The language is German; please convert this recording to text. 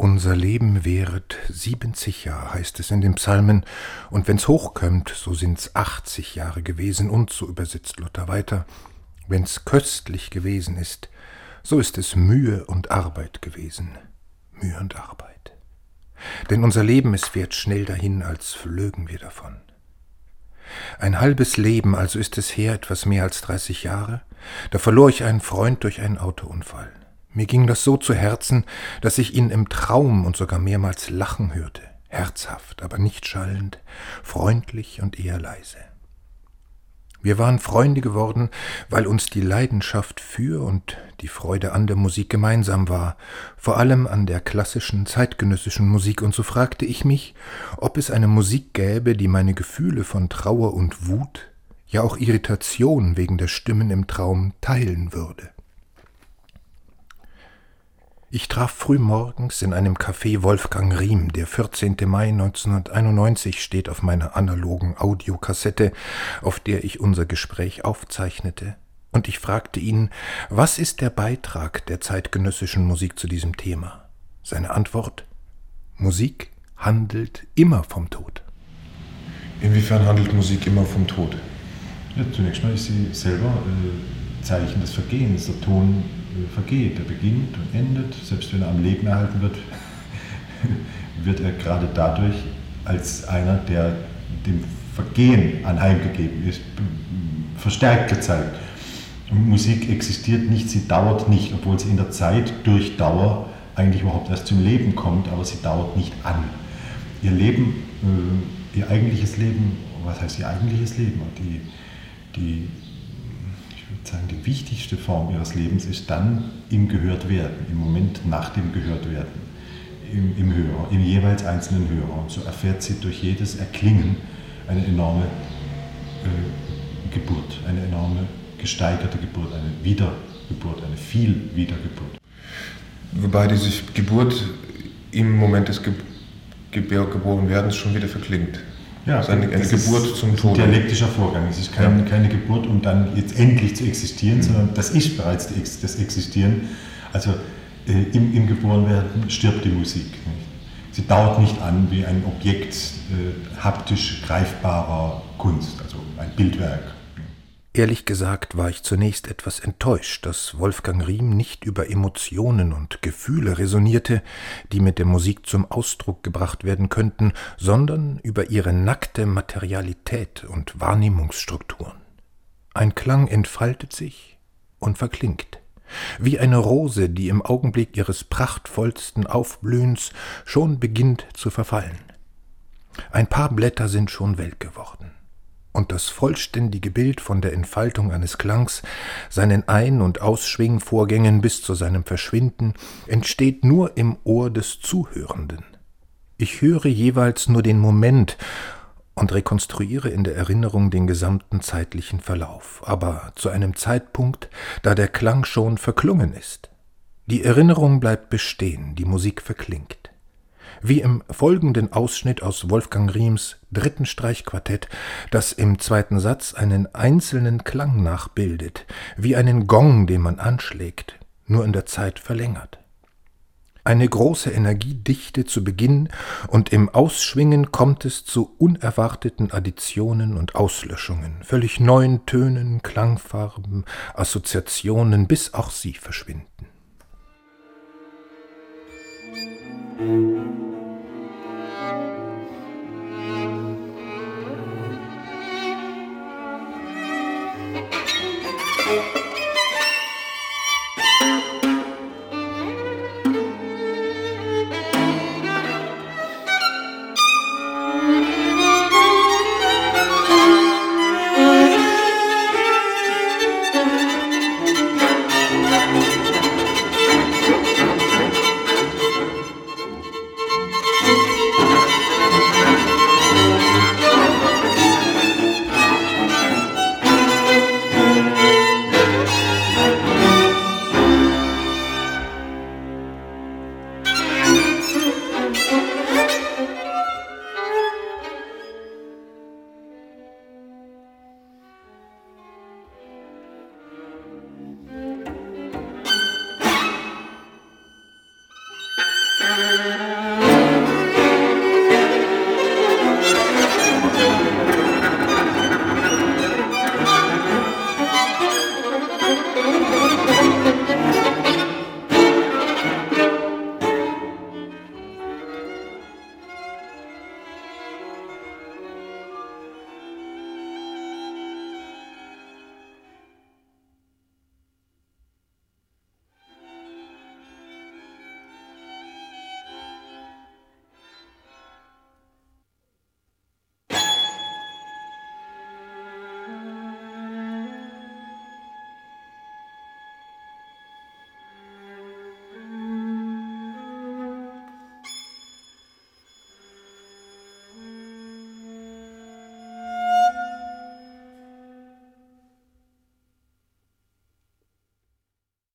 Unser Leben währet 70 Jahr, heißt es in den Psalmen, und wenn's hochkömmt, so sind's 80 Jahre gewesen, und, so übersetzt Luther weiter, wenn's köstlich gewesen ist, so ist es Mühe und Arbeit gewesen, Mühe und Arbeit. Denn unser Leben, es fährt schnell dahin, als flögen wir davon. Ein halbes Leben, also ist es her etwas mehr als 30 Jahre, da verlor ich einen Freund durch einen Autounfall. Mir ging das so zu Herzen, dass ich ihn im Traum und sogar mehrmals lachen hörte, herzhaft, aber nicht schallend, freundlich und eher leise. Wir waren Freunde geworden, weil uns die Leidenschaft für und die Freude an der Musik gemeinsam war, vor allem an der klassischen, zeitgenössischen Musik, und so fragte ich mich, ob es eine Musik gäbe, die meine Gefühle von Trauer und Wut, ja auch Irritation wegen der Stimmen im Traum teilen würde. Ich traf frühmorgens in einem Café Wolfgang Rihm, der 14. Mai 1991 steht auf meiner analogen Audiokassette, auf der ich unser Gespräch aufzeichnete, und ich fragte ihn, was ist der Beitrag der zeitgenössischen Musik zu diesem Thema? Seine Antwort: Musik handelt immer vom Tod. Inwiefern handelt Musik immer vom Tod? Ja, zunächst mal ist sie selber Zeichen des Vergehens, der Ton vergeht, er beginnt und endet, selbst wenn er am Leben erhalten wird, wird er gerade dadurch als einer, der dem Vergehen anheimgegeben ist, verstärkt gezeigt. Musik existiert nicht, sie dauert nicht, obwohl sie in der Zeit durch Dauer eigentlich überhaupt erst zum Leben kommt, aber sie dauert nicht an. Ihr Leben, ihr eigentliches Leben, was heißt ihr eigentliches Leben? Die wichtigste Form ihres Lebens ist dann im Gehörtwerden, im Moment nach dem Gehörtwerden, im Hörer, im jeweils einzelnen Hörer. Und so erfährt sie durch jedes Erklingen eine enorme Geburt, eine enorme gesteigerte Geburt, eine Wiedergeburt, eine Vielwiedergeburt. Wobei diese Geburt im Moment des Geborenwerdens schon wieder verklingt. Ja, es ist eine Geburt zum Tod. Ein dialektischer Vorgang. Es ist keine Geburt, um dann jetzt endlich zu existieren, sondern das ist bereits das Existieren. Also im Geborenwerden stirbt die Musik. Sie dauert nicht an wie ein Objekt haptisch greifbarer Kunst, also ein Bildwerk. Ehrlich gesagt war ich zunächst etwas enttäuscht, dass Wolfgang Rihm nicht über Emotionen und Gefühle resonierte, die mit der Musik zum Ausdruck gebracht werden könnten, sondern über ihre nackte Materialität und Wahrnehmungsstrukturen. Ein Klang entfaltet sich und verklingt, wie eine Rose, die im Augenblick ihres prachtvollsten Aufblühens schon beginnt zu verfallen. Ein paar Blätter sind schon welk geworden. Und das vollständige Bild von der Entfaltung eines Klangs, seinen Ein- und Ausschwingvorgängen bis zu seinem Verschwinden, entsteht nur im Ohr des Zuhörenden. Ich höre jeweils nur den Moment und rekonstruiere in der Erinnerung den gesamten zeitlichen Verlauf, aber zu einem Zeitpunkt, da der Klang schon verklungen ist. Die Erinnerung bleibt bestehen, die Musik verklingt. Wie im folgenden Ausschnitt aus Wolfgang Rihms dritten Streichquartett, das im zweiten Satz einen einzelnen Klang nachbildet, wie einen Gong, den man anschlägt, nur in der Zeit verlängert. Eine große Energiedichte zu Beginn, und im Ausschwingen kommt es zu unerwarteten Additionen und Auslöschungen, völlig neuen Tönen, Klangfarben, Assoziationen, bis auch sie verschwinden.